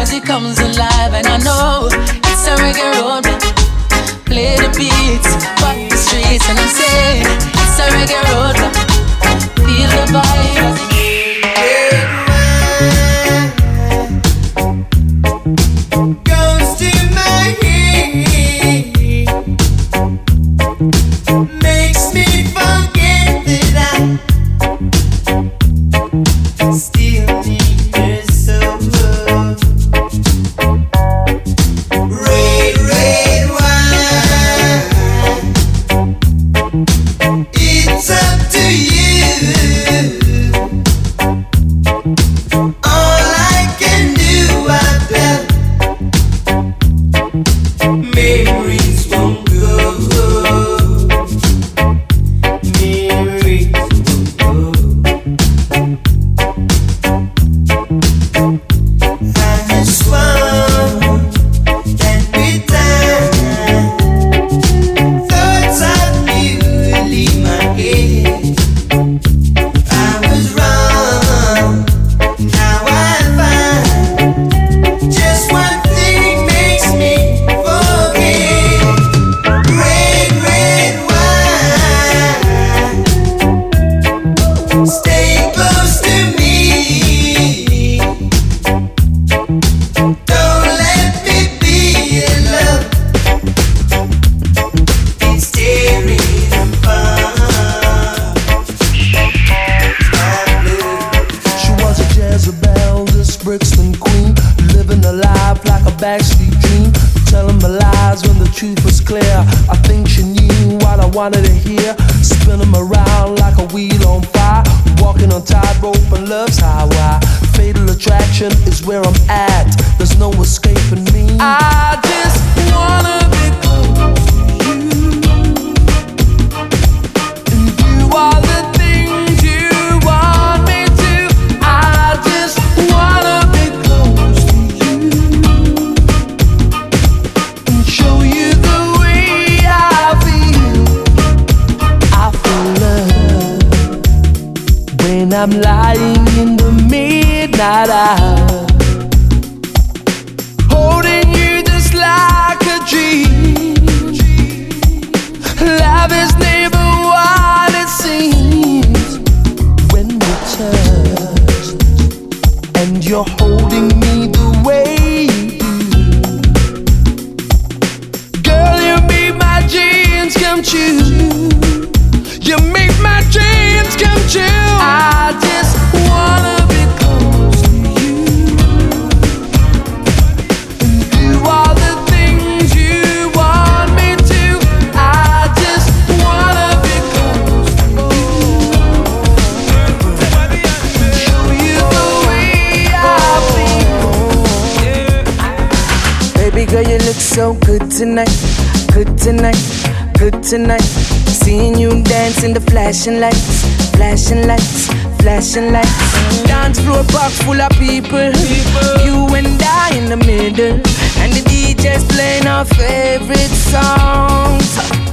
music comes alive, and I know it's a reggae road. Play the beats, rock the streets, and I say it's a reggae road. Feel the vibe. I'm lying in the midnight hour, holding you just like a dream. Love is never what it seems when we touch, and you're holding me the way you do. Girl, you make my dreams come true. You make my dreams come true. I just wanna be close to you and do all the things you want me to. I just wanna be close to you, show you the way I feel. Baby girl, you look so good tonight, good tonight, good tonight. Seeing you dance in the flashing lights, flashing lights, flashing lights. Dance floor packed full of people, people, you and I in the middle, and the D J's playing our favorite songs.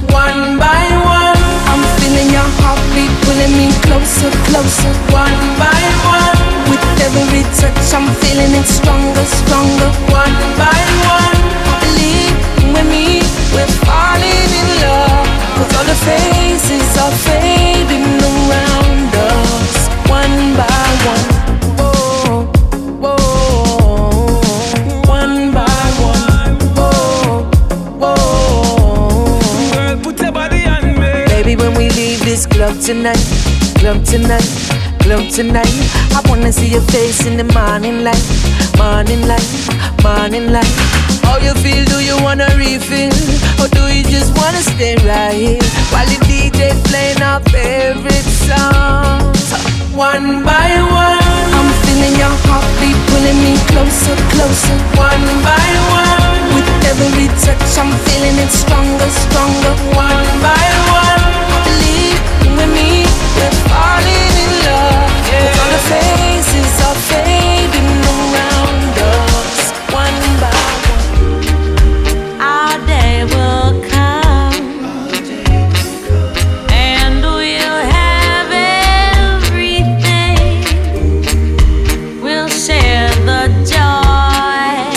One by one, I'm feeling your heartbeat pulling me closer, closer. One by one, with every touch I'm feeling it stronger, stronger. One by one, I believe you and me, we're falling in love. Cause all the faces are fading around us, one by one. Oh, oh, one by one. Oh, oh. Girl, put your body on me. Baby, when we leave this club tonight, club tonight, club tonight, I wanna see your face in the morning light, morning light, morning light. How you feel? Do you wanna refill? Or do you just wanna stay right here while the D J playing our favorite songs? One by one, I'm feeling your heartbeat pulling me closer, closer. One by one, with every touch I'm feeling it stronger, stronger. One by one, believe you and me, we're falling in love. Cause all the faces are fading around us, one by one. Share the joy.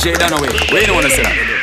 J. Dunaway. We don't want to say that.